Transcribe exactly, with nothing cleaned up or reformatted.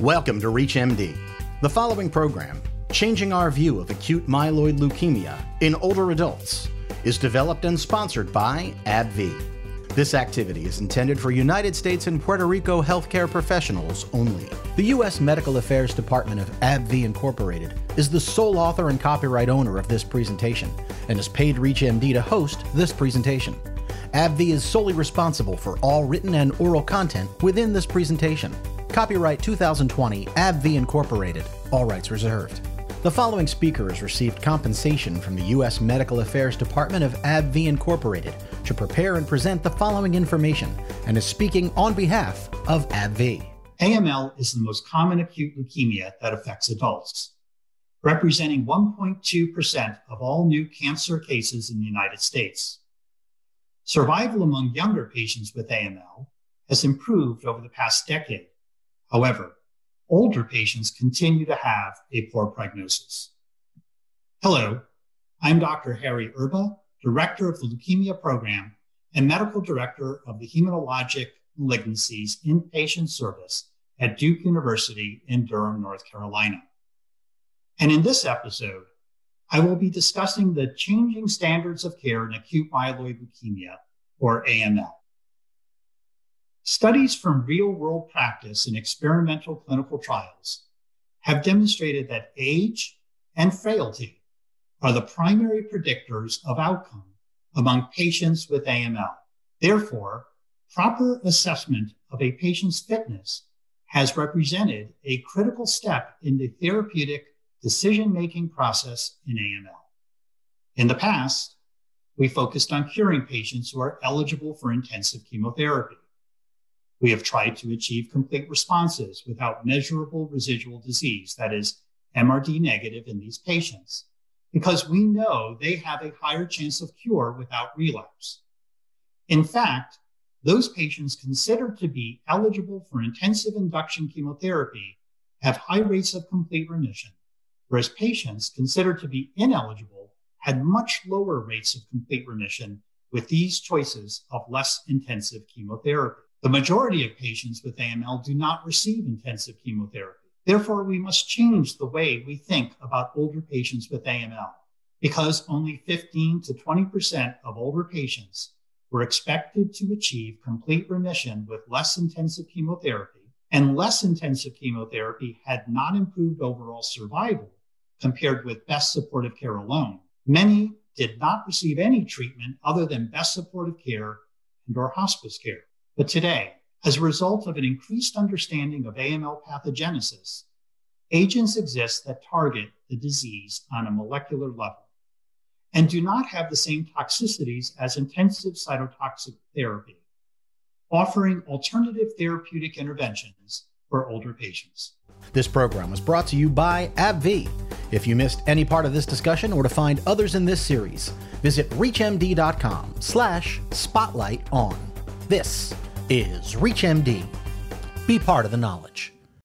Welcome to ReachMD. The following program, Changing Our View of Acute Myeloid Leukemia in Older Adults, is developed and sponsored by AbbVie. This activity is intended for United States and Puerto Rico healthcare professionals only. The U S Medical Affairs Department of AbbVie Incorporated is the sole author and copyright owner of this presentation and has paid ReachMD to host this presentation. AbbVie is solely responsible for all written and oral content within this presentation. Copyright two thousand twenty, AbbVie Incorporated. All rights reserved. The following speaker has received compensation from the U S Medical Affairs Department of AbbVie Incorporated to prepare and present the following information and is speaking on behalf of AbbVie. A M L is the most common acute leukemia that affects adults, representing one point two percent of all new cancer cases in the United States. Survival among younger patients with A M L has improved over the past decade. However, older patients continue to have a poor prognosis. Hello, I'm Doctor Harry Erba, Director of the Leukemia Program and Medical Director of the Hematologic Malignancies Inpatient Service at Duke University in Durham, North Carolina. And in this episode, I will be discussing the changing standards of care in acute myeloid leukemia, or A M L. Studies from real-world practice in experimental clinical trials have demonstrated that age and frailty are the primary predictors of outcome among patients with A M L. Therefore, proper assessment of a patient's fitness has represented a critical step in the therapeutic decision-making process in A M L. In the past, we focused on curing patients who are eligible for intensive chemotherapy. We have tried to achieve complete responses without measurable residual disease, that is, M R D negative in these patients, because we know they have a higher chance of cure without relapse. In fact, those patients considered to be eligible for intensive induction chemotherapy have high rates of complete remission, whereas patients considered to be ineligible had much lower rates of complete remission with these choices of less intensive chemotherapy. The majority of patients with A M L do not receive intensive chemotherapy. Therefore, we must change the way we think about older patients with A M L, because only fifteen to twenty percent of older patients were expected to achieve complete remission with less intensive chemotherapy, and less intensive chemotherapy had not improved overall survival compared with best supportive care alone. Many did not receive any treatment other than best supportive care and or hospice care. But today, as a result of an increased understanding of A M L pathogenesis, agents exist that target the disease on a molecular level and do not have the same toxicities as intensive cytotoxic therapy, offering alternative therapeutic interventions for older patients. This program was brought to you by AbbVie. If you missed any part of this discussion or to find others in this series, visit reach M D dot com slash spotlight on. This is ReachMD. Be part of the knowledge.